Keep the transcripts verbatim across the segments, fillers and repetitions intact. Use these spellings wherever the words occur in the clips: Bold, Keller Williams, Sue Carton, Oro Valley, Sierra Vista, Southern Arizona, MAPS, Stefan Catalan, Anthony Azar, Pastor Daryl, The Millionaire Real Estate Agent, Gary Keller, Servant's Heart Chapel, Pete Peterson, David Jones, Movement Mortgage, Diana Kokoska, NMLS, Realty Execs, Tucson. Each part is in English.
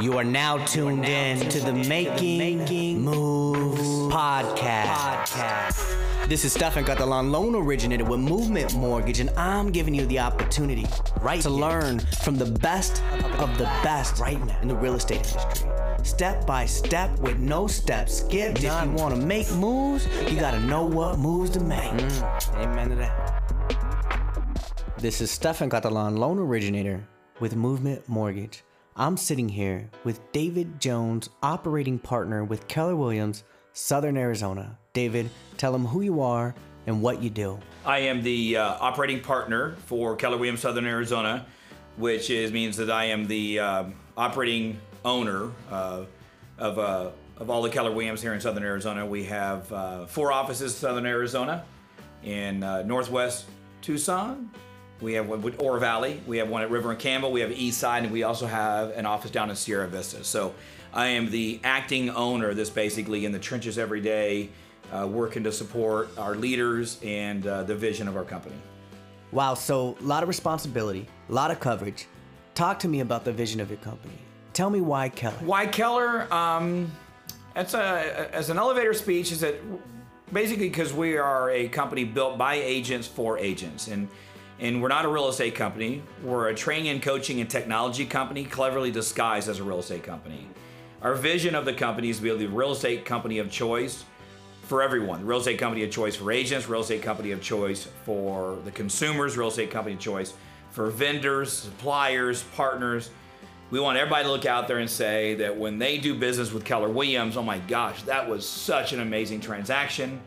You are now tuned in to the Making Moves podcast. This is Stefan Catalan, loan originator with Movement Mortgage, and I'm giving you the opportunity right to learn from the best of the best right now in the real estate industry. Step by step with no steps skipped. If you want to make moves, you got to know what moves to make. Mm, amen to that. This is Stefan Catalan, loan originator with Movement Mortgage. I'm sitting here with David Jones, operating partner with Keller Williams, Southern Arizona. David, tell them who you are and what you do. I am the uh, operating partner for Keller Williams, Southern Arizona, which is, means that I am the uh, operating owner uh, of, uh, of all the Keller Williams here in Southern Arizona. We have uh, four offices in Southern Arizona, in uh, Northwest Tucson. We have one with Oro Valley, we have one at River and Campbell, we have East Side, and we also have an office down in Sierra Vista. So I am the acting owner that's basically in the trenches every day, uh, working to support our leaders and uh, the vision of our company. Wow, so a lot of responsibility, a lot of coverage. Talk to me about the vision of your company. Tell me why Keller. Why Keller, um, that's a, as an elevator speech, is that basically because we are a company built by agents for agents. and. And we're not a real estate company. We're a training and coaching and technology company cleverly disguised as a real estate company. Our vision of the company is to be the real estate company of choice for everyone. The real estate company of choice for agents, real estate company of choice for the consumers, real estate company of choice for vendors, suppliers, partners. We want everybody to look out there and say that when they do business with Keller Williams, oh my gosh, that was such an amazing transaction.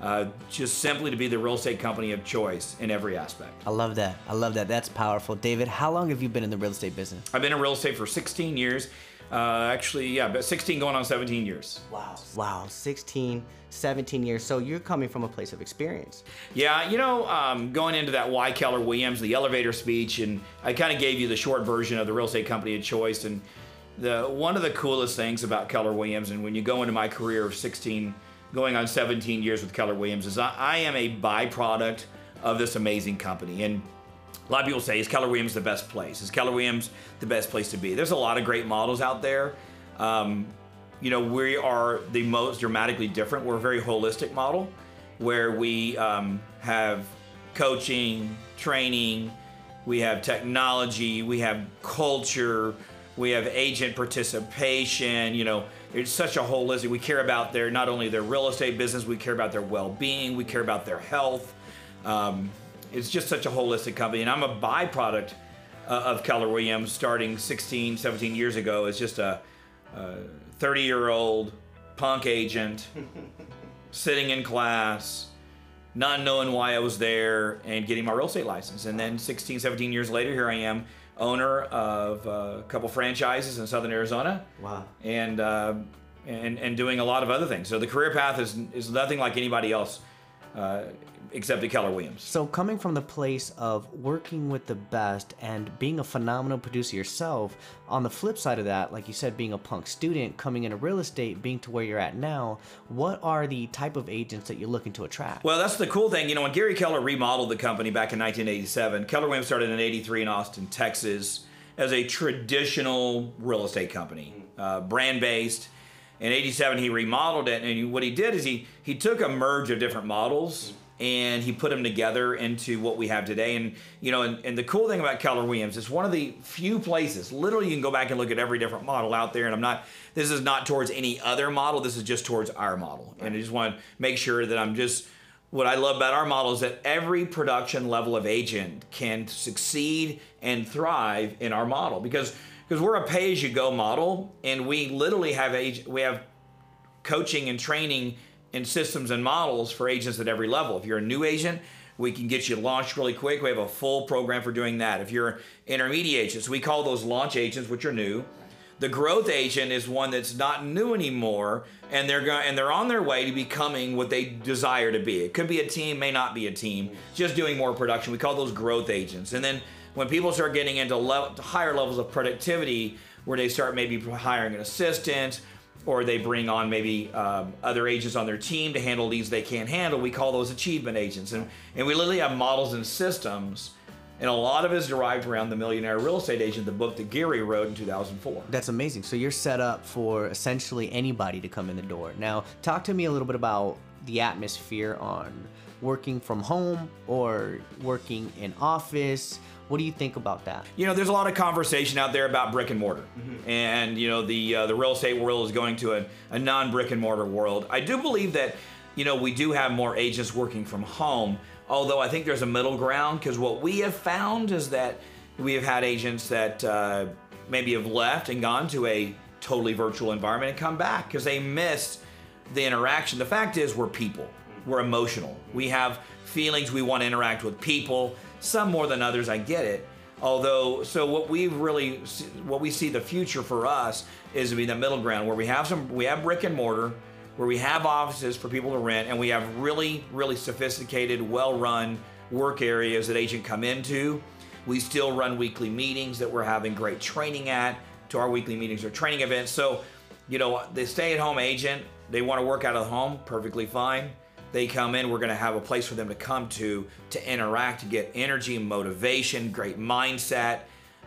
Uh, just simply to be the real estate company of choice in every aspect. I love that. I love that. That's powerful. David, how long have you been in the real estate business? I've been in real estate for sixteen years. Uh, actually, yeah, about sixteen going on seventeen years. Wow. Wow. sixteen, seventeen years. So you're coming from a place of experience. Yeah. You know, um, going into that why Keller Williams, the elevator speech, and I kind of gave you the short version of the real estate company of choice. And the one of the coolest things about Keller Williams, and when you go into my career of sixteen going on seventeen years with Keller Williams, is I, I am a byproduct of this amazing company. And a lot of people say, is Keller Williams the best place? Is Keller Williams the best place to be? There's a lot of great models out there. Um, you know, we are the most dramatically different. We're a very holistic model where we um, have coaching, training, we have technology, we have culture, we have agent participation. You know, it's such a holistic. We care about their, not only their real estate business, we care about their well-being, we care about their health. Um, it's just such a holistic company. And I'm a byproduct uh, of Keller Williams starting sixteen, seventeen years ago as just a thirty-year-old punk agent sitting in class, not knowing why I was there, and getting my real estate license. And then sixteen, seventeen years later, here I am, owner of a couple franchises in Southern Arizona. Wow. And uh, and and doing a lot of other things. So the career path is is nothing like anybody else uh, except at Keller Williams. So coming from the place of working with the best and being a phenomenal producer yourself, on the flip side of that, like you said, being a punk student, coming into real estate, being to where you're at now, what are the type of agents that you're looking to attract? Well, that's the cool thing. You know, when Gary Keller remodeled the company back in nineteen eighty-seven, Keller Williams started in eighty-three in Austin, Texas, as a traditional real estate company, uh, brand-based. In eighty-seven, he remodeled it, and what he did is he, he took a merge of different models, and he put them together into what we have today. And you know, and, and the cool thing about Keller Williams, it's one of the few places, literally you can go back and look at every different model out there, and I'm not, this is not towards any other model, this is just towards our model. And I just want to make sure that I'm just, what I love about our model is that every production level of agent can succeed and thrive in our model, because because we're a pay-as-you-go model, and we literally have age, we have coaching and training and systems and models for agents at every level. If you're a new agent, we can get you launched really quick. We have a full program for doing that. If you're intermediate agents, we call those launch agents, which are new. The growth agent is one that's not new anymore, and they're going and they're on their way to becoming what they desire to be. It could be a team, may not be a team, just doing more production. We call those growth agents. And then when people start getting into le- higher levels of productivity, where they start maybe hiring an assistant, or they bring on maybe um, other agents on their team to handle leads they can't handle, we call those achievement agents. And, and we literally have models and systems And a lot of it is derived around The Millionaire Real Estate Agent, the book that Gary wrote in two thousand four. That's amazing. So you're set up for essentially anybody to come in the door. Now, talk to me a little bit about the atmosphere on working from home or working in office. What do you think about that? You know, there's a lot of conversation out there about brick and mortar. Mm-hmm. And, you know, the, uh, the real estate world is going to a, a non-brick and mortar world. I do believe that, you know, we do have more agents working from home, although I think there's a middle ground, because what we have found is that we have had agents that uh, maybe have left and gone to a totally virtual environment and come back because they missed the interaction. The fact is, we're people. We're emotional. We have feelings. We want to interact with people, some more than others. I get it. Although, so what we really, what we see the future for us is to be the middle ground where we have some, we have brick and mortar, where we have offices for people to rent, and we have really, really sophisticated, well-run work areas that agents come into. We still run weekly meetings that we're having great training at, to our weekly meetings or training events. So, you know, the stay-at-home agent, they want to work out of home, perfectly fine. They come in, we're gonna have a place for them to come to, to interact, to get energy, motivation, great mindset.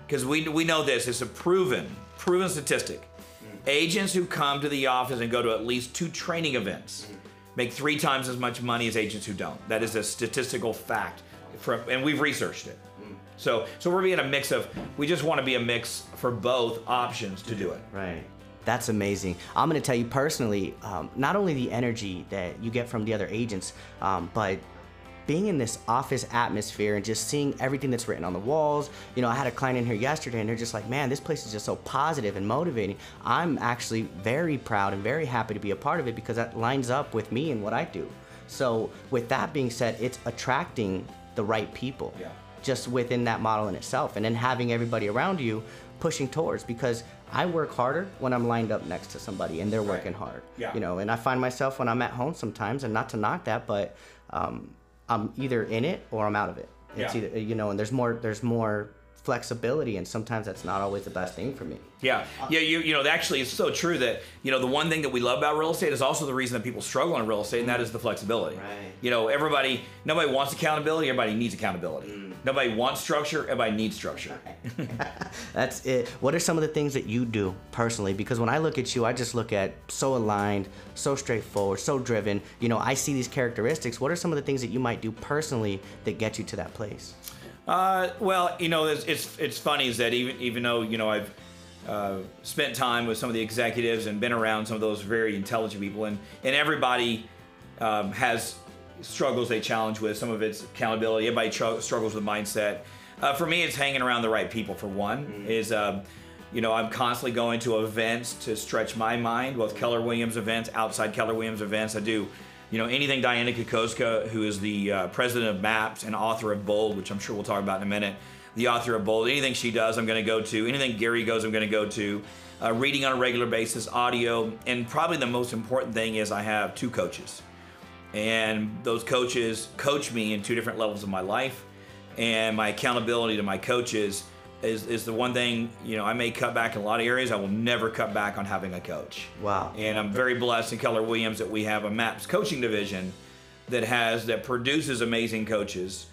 Because we, we know this, it's a proven, proven statistic. Mm-hmm. Agents who come to the office and go to at least two training events mm-hmm. make three times as much money as agents who don't. That is a statistical fact, from, and we've researched it. Mm-hmm. So, so we're being a mix of, we just wanna be a mix for both options to do it. Right. That's amazing. I'm gonna tell you personally, um, not only the energy that you get from the other agents, um, but being in this office atmosphere and just seeing everything that's written on the walls. You know, I had a client in here yesterday and they're just like, man, this place is just so positive and motivating. I'm actually very proud and very happy to be a part of it because that lines up with me and what I do. So with that being said, it's attracting the right people yeah. just within that model in itself. And then having everybody around you pushing towards, because I work harder when I'm lined up next to somebody and they're right. working hard, yeah. you know, and I find myself when I'm at home sometimes, and not to knock that, but um, I'm either in it or I'm out of it. It's yeah. either, you know, and there's more, there's more flexibility, and sometimes that's not always the best thing for me. Yeah, yeah, you, you know, actually it's so true that, you know, the one thing that we love about real estate is also the reason that people struggle in real estate, and that is the flexibility. Right. You know, everybody, nobody wants accountability, everybody needs accountability. Mm. Nobody wants structure, everybody needs structure. That's it. What are some of the things that you do personally? Because when I look at you, I just look at so aligned, so straightforward, so driven. You know, I see these characteristics. What are some of the things that you might do personally that get you to that place? Uh, well, you know, it's, it's, it's funny is that even, even though, you know, I've uh, spent time with some of the executives and been around some of those very intelligent people, and, and everybody um, has struggles they challenge with. Some of it's accountability. Everybody tr- struggles with mindset. Uh, for me, it's hanging around the right people, for one. Mm-hmm. is, um, you know, I'm constantly going to events to stretch my mind, both Keller Williams events, outside Keller Williams events. I do. You know, anything Diana Kokoska, who is the uh, president of MAPS and author of Bold, which I'm sure we'll talk about in a minute, the author of Bold, anything she does, I'm going to go to. Anything Gary goes, I'm going to go to. Uh, reading on a regular basis, audio. And probably the most important thing is I have two coaches. And those coaches coach me in two different levels of my life. And my accountability to my coaches is, is the one thing, you know, I may cut back in a lot of areas. I will never cut back on having a coach. Wow. And I'm very blessed in Keller Williams that we have a MAPS coaching division that has, that produces amazing coaches.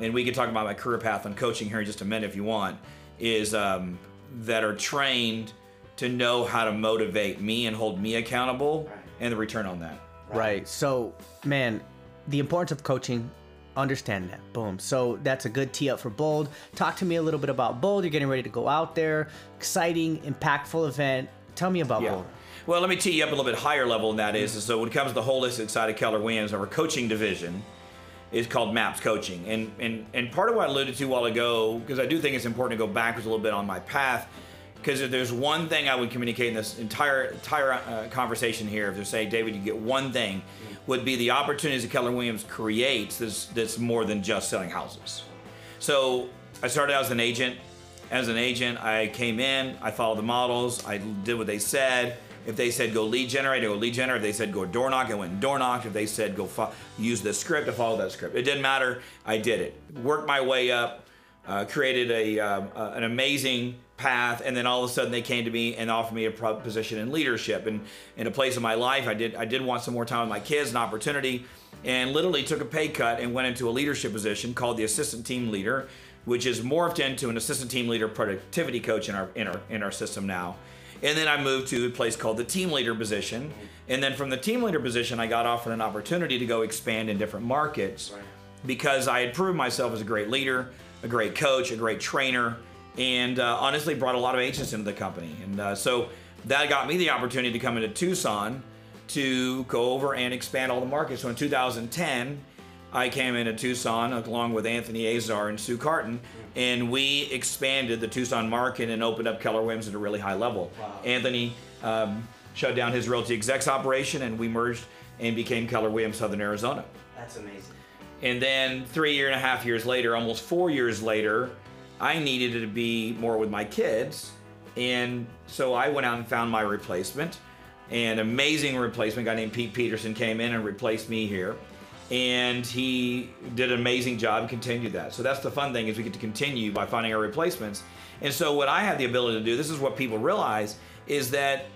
And we can talk about my career path on coaching here in just a minute if you want, is um, that are trained to know how to motivate me and hold me accountable and the return on that. Right. Right. So, man, the importance of coaching, understand that. Boom. So that's a good tee up for Bold. Talk to me a little bit about Bold. You're getting ready to go out there. Exciting, impactful event. Tell me about yeah. Bold. Well, let me tee you up a little bit higher level than that is. Mm-hmm. So when it comes to the holistic side of Keller Williams, our coaching division is called MAPS Coaching. And, and, and part of what I alluded to a while ago, because I do think it's important to go backwards a little bit on my path, because if there's one thing I would communicate in this entire entire uh, conversation here, if they say, David, you get one thing, mm-hmm. would be the opportunities that Keller Williams creates that's, that's more than just selling houses. So I started out as an agent. As an agent, I came in, I followed the models, I did what they said. If they said go lead generate, I go lead generate. If they said go door knock, I went and door knocked. If they said go fo- use this script, I followed that script. It didn't matter, I did it. Worked my way up, uh, created a um, uh, an amazing path, and then all of a sudden they came to me and offered me a position in leadership and in a place in my life. I did I did want some more time with my kids, an opportunity, and literally took a pay cut and went into a leadership position called the assistant team leader, which is morphed into an assistant team leader productivity coach in our, in our, in our system now. And then I moved to a place called the team leader position. And then from the team leader position, I got offered an opportunity to go expand in different markets because I had proved myself as a great leader, a great coach, a great trainer, and uh, honestly brought a lot of agents into the company. And uh, so that got me the opportunity to come into Tucson to go over and expand all the markets. So in two thousand ten, I came into Tucson along with Anthony Azar and Sue Carton, and we expanded the Tucson market and opened up Keller Williams at a really high level. Wow. Anthony um, shut down his Realty Execs operation, and we merged and became Keller Williams Southern Arizona. That's amazing. And then three year and a half years later, almost four years later, I needed to be more with my kids. And so I went out and found my replacement, an amazing replacement, a guy named Pete Peterson came in and replaced me here. And he did an amazing job and continued that. So that's the fun thing, is we get to continue by finding our replacements. And so what I have the ability to do, this is what people realize, is that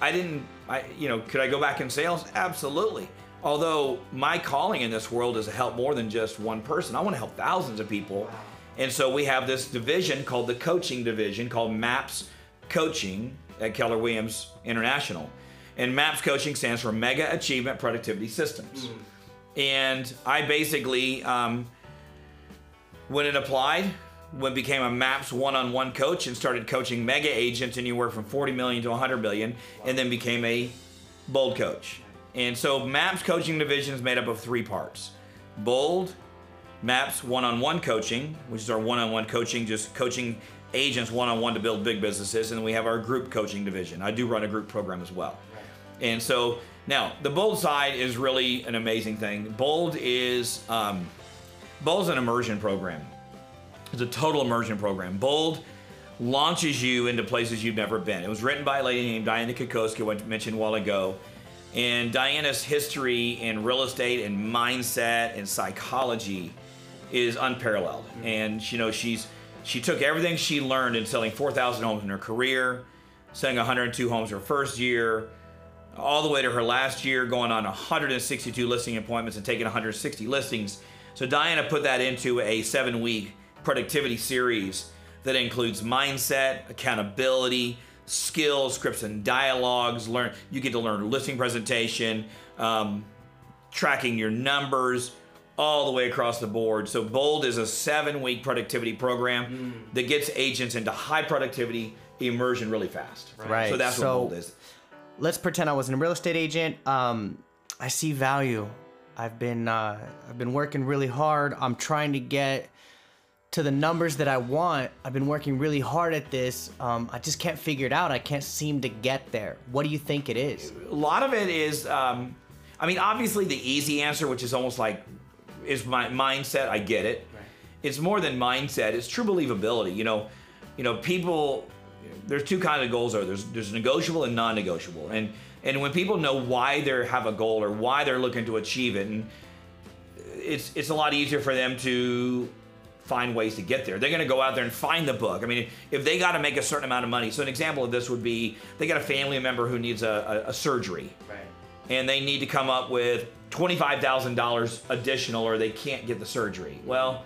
I didn't, I, you know, could I go back in sales? Absolutely. Although my calling in this world is to help more than just one person. I want to help thousands of people. And so we have this division called the coaching division, called MAPS Coaching at Keller Williams International. And MAPS Coaching stands for Mega Achievement Productivity Systems. Mm. And I basically, um, when it applied, when became a MAPS one-on-one coach and started coaching mega agents anywhere from forty million to one hundred million, and then became a Bold coach. And so MAPS coaching division is made up of three parts. Bold, MAPS one-on-one coaching, which is our one-on-one coaching, just coaching agents one-on-one to build big businesses. And we have our group coaching division. I do run a group program as well. And so now the Bold side is really an amazing thing. Bold is um, Bold's an immersion program. It's a total immersion program. Bold launches you into places you've never been. It was written by a lady named Diana Kokoska, who I mentioned a while ago. And Diana's history in real estate and mindset and psychology is unparalleled. Mm-hmm. And you know, she's she took everything she learned in selling four thousand homes in her career, selling one hundred two homes her first year, all the way to her last year, going on one hundred sixty-two listing appointments and taking one hundred sixty listings. So Diana put that into a seven week productivity series that includes mindset, accountability, skills, scripts and dialogues. Learn, you get to learn listing presentation, um, tracking your numbers, all the way across the board. So Bold is a seven week productivity program mm. that gets agents into high productivity immersion really fast. Right. So that's so- what Bold is. Let's pretend I was a real estate agent. Um, I see value. I've been uh, I've been working really hard. I'm trying to get to the numbers that I want. I've been working really hard at this. Um, I just can't figure it out. I can't seem to get there. What do you think it is? A lot of it is, um, I mean, obviously the easy answer, which is almost like, is my mindset. I get it. Right. It's more than mindset. It's true believability. You know, you know, people. There's two kinds of goals there. There's there's negotiable and non-negotiable. And and when people know why they have a goal or why they're looking to achieve it, and it's it's a lot easier for them to find ways to get there. They're going to go out there and find the book. I mean, if they got to make a certain amount of money. So an example of this would be they got a family member who needs a, a, a surgery. Right. And they need to come up with twenty-five thousand dollars additional or they can't get the surgery. Well,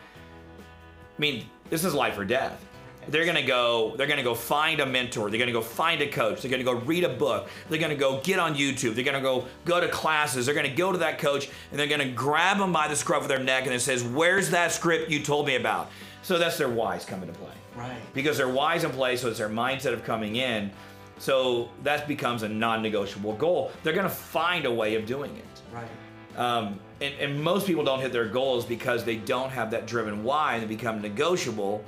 I mean, this is life or death. They're gonna go. They're gonna go find a mentor. They're gonna go find a coach. They're gonna go read a book. They're gonna go get on YouTube. They're gonna go go to classes. They're gonna go to that coach, and they're gonna grab them by the scruff of their neck and it says, "Where's that script you told me about?" So that's their whys coming to play. Right. Because their whys in play, so it's their mindset of coming in. So that becomes a non-negotiable goal. They're gonna find a way of doing it. Right. Um, and, and most people don't hit their goals because they don't have that driven why, and they become negotiable.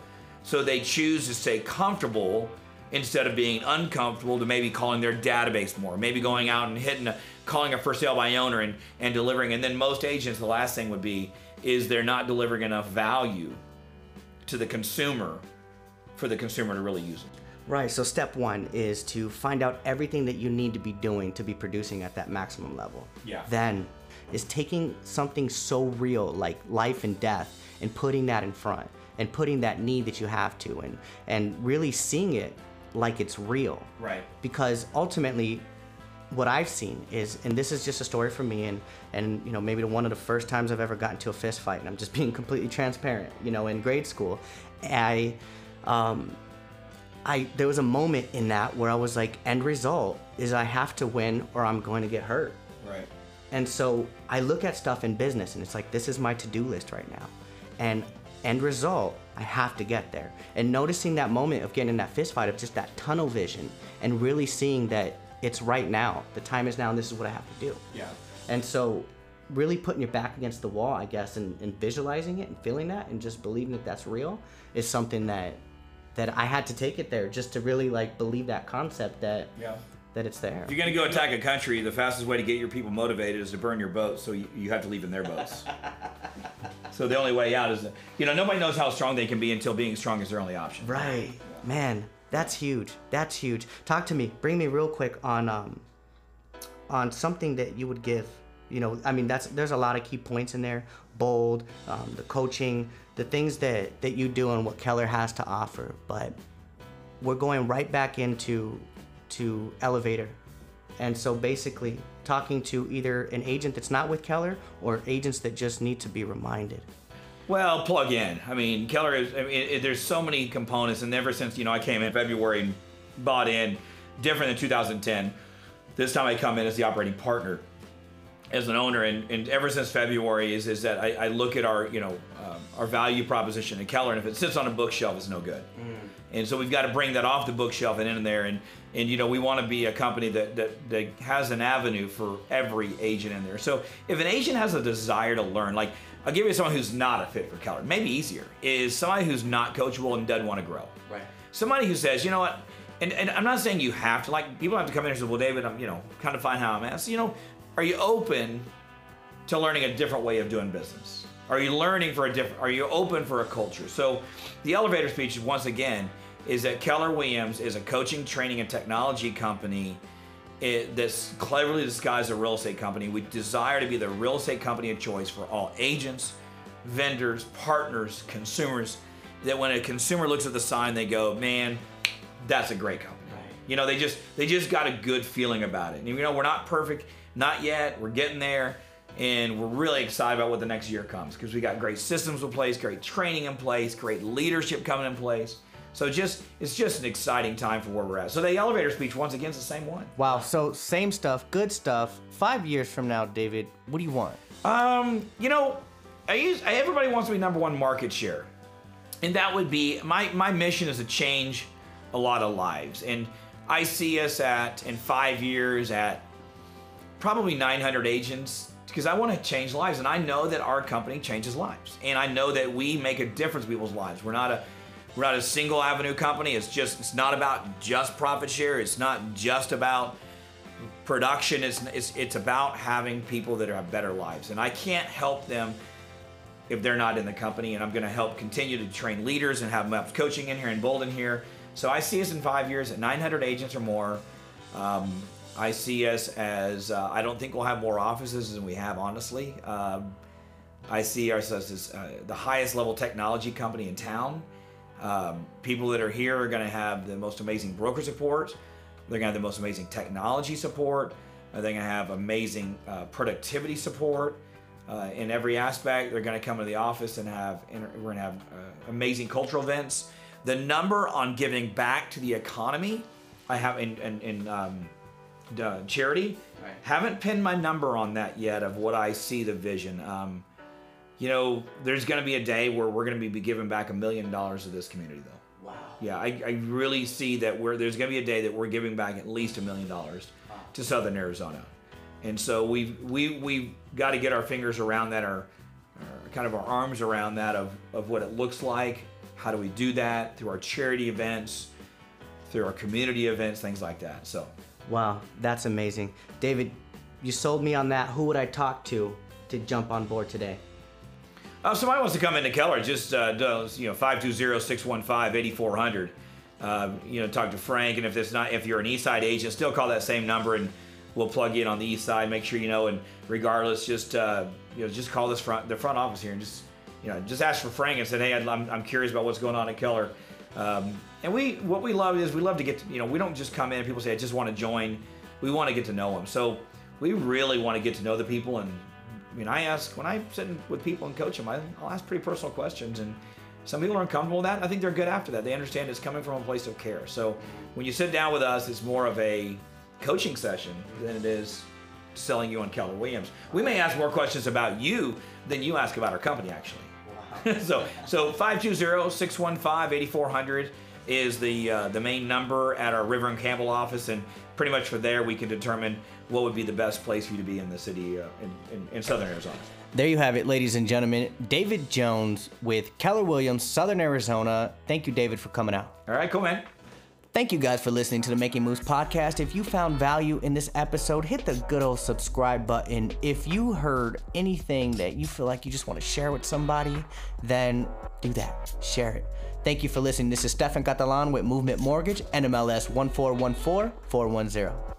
So they choose to stay comfortable instead of being uncomfortable, to maybe calling their database more, maybe going out and hitting, a, calling a for sale by owner and, and delivering. And then most agents, the last thing would be, is they're not delivering enough value to the consumer for the consumer to really use it. Right, so step one is to find out everything that you need to be doing to be producing at that maximum level. Yeah. Then is taking something so real like life and death and putting that in front. And putting that need that you have to, and and really seeing it like it's real. Right. Because ultimately, what I've seen is, and this is just a story from me, and, and you know, maybe one of the first times I've ever gotten to a fist fight, and I'm just being completely transparent, you know, in grade school, I, um, I there was a moment in that where I was like, end result is I have to win or I'm going to get hurt. Right. And so I look at stuff in business and it's like, this is my to-do list right now. And end result, I have to get there. And noticing that moment of getting in that fist fight, of just that tunnel vision, and really seeing that it's right now, the time is now, and this is what I have to do. Yeah. And so really putting your back against the wall, I guess, and, and visualizing it and feeling that and just believing that that's real is something that that I had to take it there, just to really like believe that concept that yeah. that it's there. If you're gonna go attack a country, the fastest way to get your people motivated is to burn your boats, so you, you have to leave in their boats. So the only way out is, to, you know, nobody knows how strong they can be until being strong is their only option. Right, yeah. Man. That's huge. That's huge. Talk to me. Bring me real quick on um, on something that you would give. You know, I mean, that's there's a lot of key points in there. Bold, um, the coaching, the things that that you do, and what Keller has to offer. But we're going right back into to elevator, and so basically talking to either an agent that's not with Keller or agents that just need to be reminded. Well, plug in. I mean, Keller is, I mean, it, there's so many components, and ever since, you know, I came in February and bought in, different than two thousand ten, this time I come in as the operating partner, as an owner, and, and ever since February is, is that I, I look at our, you know, um, our value proposition at Keller, and if it sits on a bookshelf, it's no good. Mm. And so we've got to bring that off the bookshelf and in there, and, and you know, we want to be a company that, that, that has an avenue for every agent in there. So if an agent has a desire to learn, like, I'll give you someone who's not a fit for Keller, maybe easier, is somebody who's not coachable and doesn't want to grow. Right. Somebody who says, you know what, and, and I'm not saying you have to, like, people have to come in and say, well, David, I'm, you know, kind of find how I'm at. So, you know, are you open to learning a different way of doing business? Are you learning for a different, are you open for a culture? So the elevator speech, once again, is that Keller Williams is a coaching, training, and technology company It, that's cleverly disguised as a real estate company. We desire to be the real estate company of choice for all agents, vendors, partners, consumers, that when a consumer looks at the sign, they go, man, that's a great company. Right. You know, they just they just got a good feeling about it. And, you know, we're not perfect, not yet, we're getting there, and we're really excited about what the next year comes, because we got great systems in place, great training in place, great leadership coming in place. So just, it's just an exciting time for where we're at. So the elevator speech, once again, is the same one. Wow, so same stuff, good stuff. Five years from now, David, what do you want? Um, you know, I use, I, everybody wants to be number one market share. And that would be, my, my mission is to change a lot of lives. And I see us at, in five years, at probably nine hundred agents, because I want to change lives. And I know that our company changes lives. And I know that we make a difference in people's lives. We're not a, We're not a single avenue company. It's just, it's not about just profit share. It's not just about production. It's, it's, it's about having people that have better lives. And I can't help them if they're not in the company. And I'm gonna help continue to train leaders and have them have coaching in here and Bold in here. So I see us in five years at nine hundred agents or more. Um, I see us as, uh, I don't think we'll have more offices than we have, honestly. Uh, I see ourselves as uh, the highest level technology company in town. Um, people that are here are going to have the most amazing broker support. They're going to have the most amazing technology support. They're going to have amazing uh, productivity support uh, in every aspect. They're going to come to the office and have inter- we're going to have uh, amazing cultural events. The number on giving back to the economy, I have in in, in um, uh, charity. Right. Haven't pinned my number on that yet of what I see the vision. Um, You know, there's going to be a day where we're going to be giving back a million dollars to this community, though. Wow. Yeah, I, I really see that we're, there's going to be a day that we're giving back at least a million dollars to Southern Arizona. And so we've, we, we've got to get our fingers around that, our, our kind of our arms around that of, of what it looks like. How do we do that? Through our charity events, through our community events, things like that. So. Wow, that's amazing. David, you sold me on that. Who would I talk to to jump on board today? Uh, somebody wants to come into Keller, just uh, does, you know, five two zero, six one five, eight four zero zero. Uh, you know, talk to Frank, and if it's not, if you're an East Side agent, still call that same number, and we'll plug you in on the East Side. Make sure you know, and regardless, just uh, you know, just call this front the front office here, and just you know, just ask for Frank and say, hey, I'm I'm curious about what's going on at Keller. Um, and we what we love is we love to get to, you know, we don't just come in and people say I just want to join. we want to get to know them. So we really want to get to know the people. And I mean, I ask, when I'm sitting with people and coach them, I, I'll ask pretty personal questions. And some people are uncomfortable with that. I think they're good after that. They understand it's coming from a place of care. So when you sit down with us, it's more of a coaching session than it is selling you on Keller Williams. We may ask more questions about you than you ask about our company, actually. Wow. so so five two zero, six one five, eight four zero zero is the uh, the main number at our River and Campbell office, and pretty much from there we can determine what would be the best place for you to be in the city, uh, in, in, in Southern Arizona. There you have it, ladies and gentlemen. David Jones with Keller Williams, Southern Arizona. Thank you, David, for coming out. All right, cool, man. Thank you guys for listening to the Making Moves podcast. If you found value in this episode, hit the good old subscribe button. If you heard anything that you feel like you just want to share with somebody, then do that. Share it. Thank you for listening. This is Stefan Catalan with Movement Mortgage, N M L S one four one four four one zero.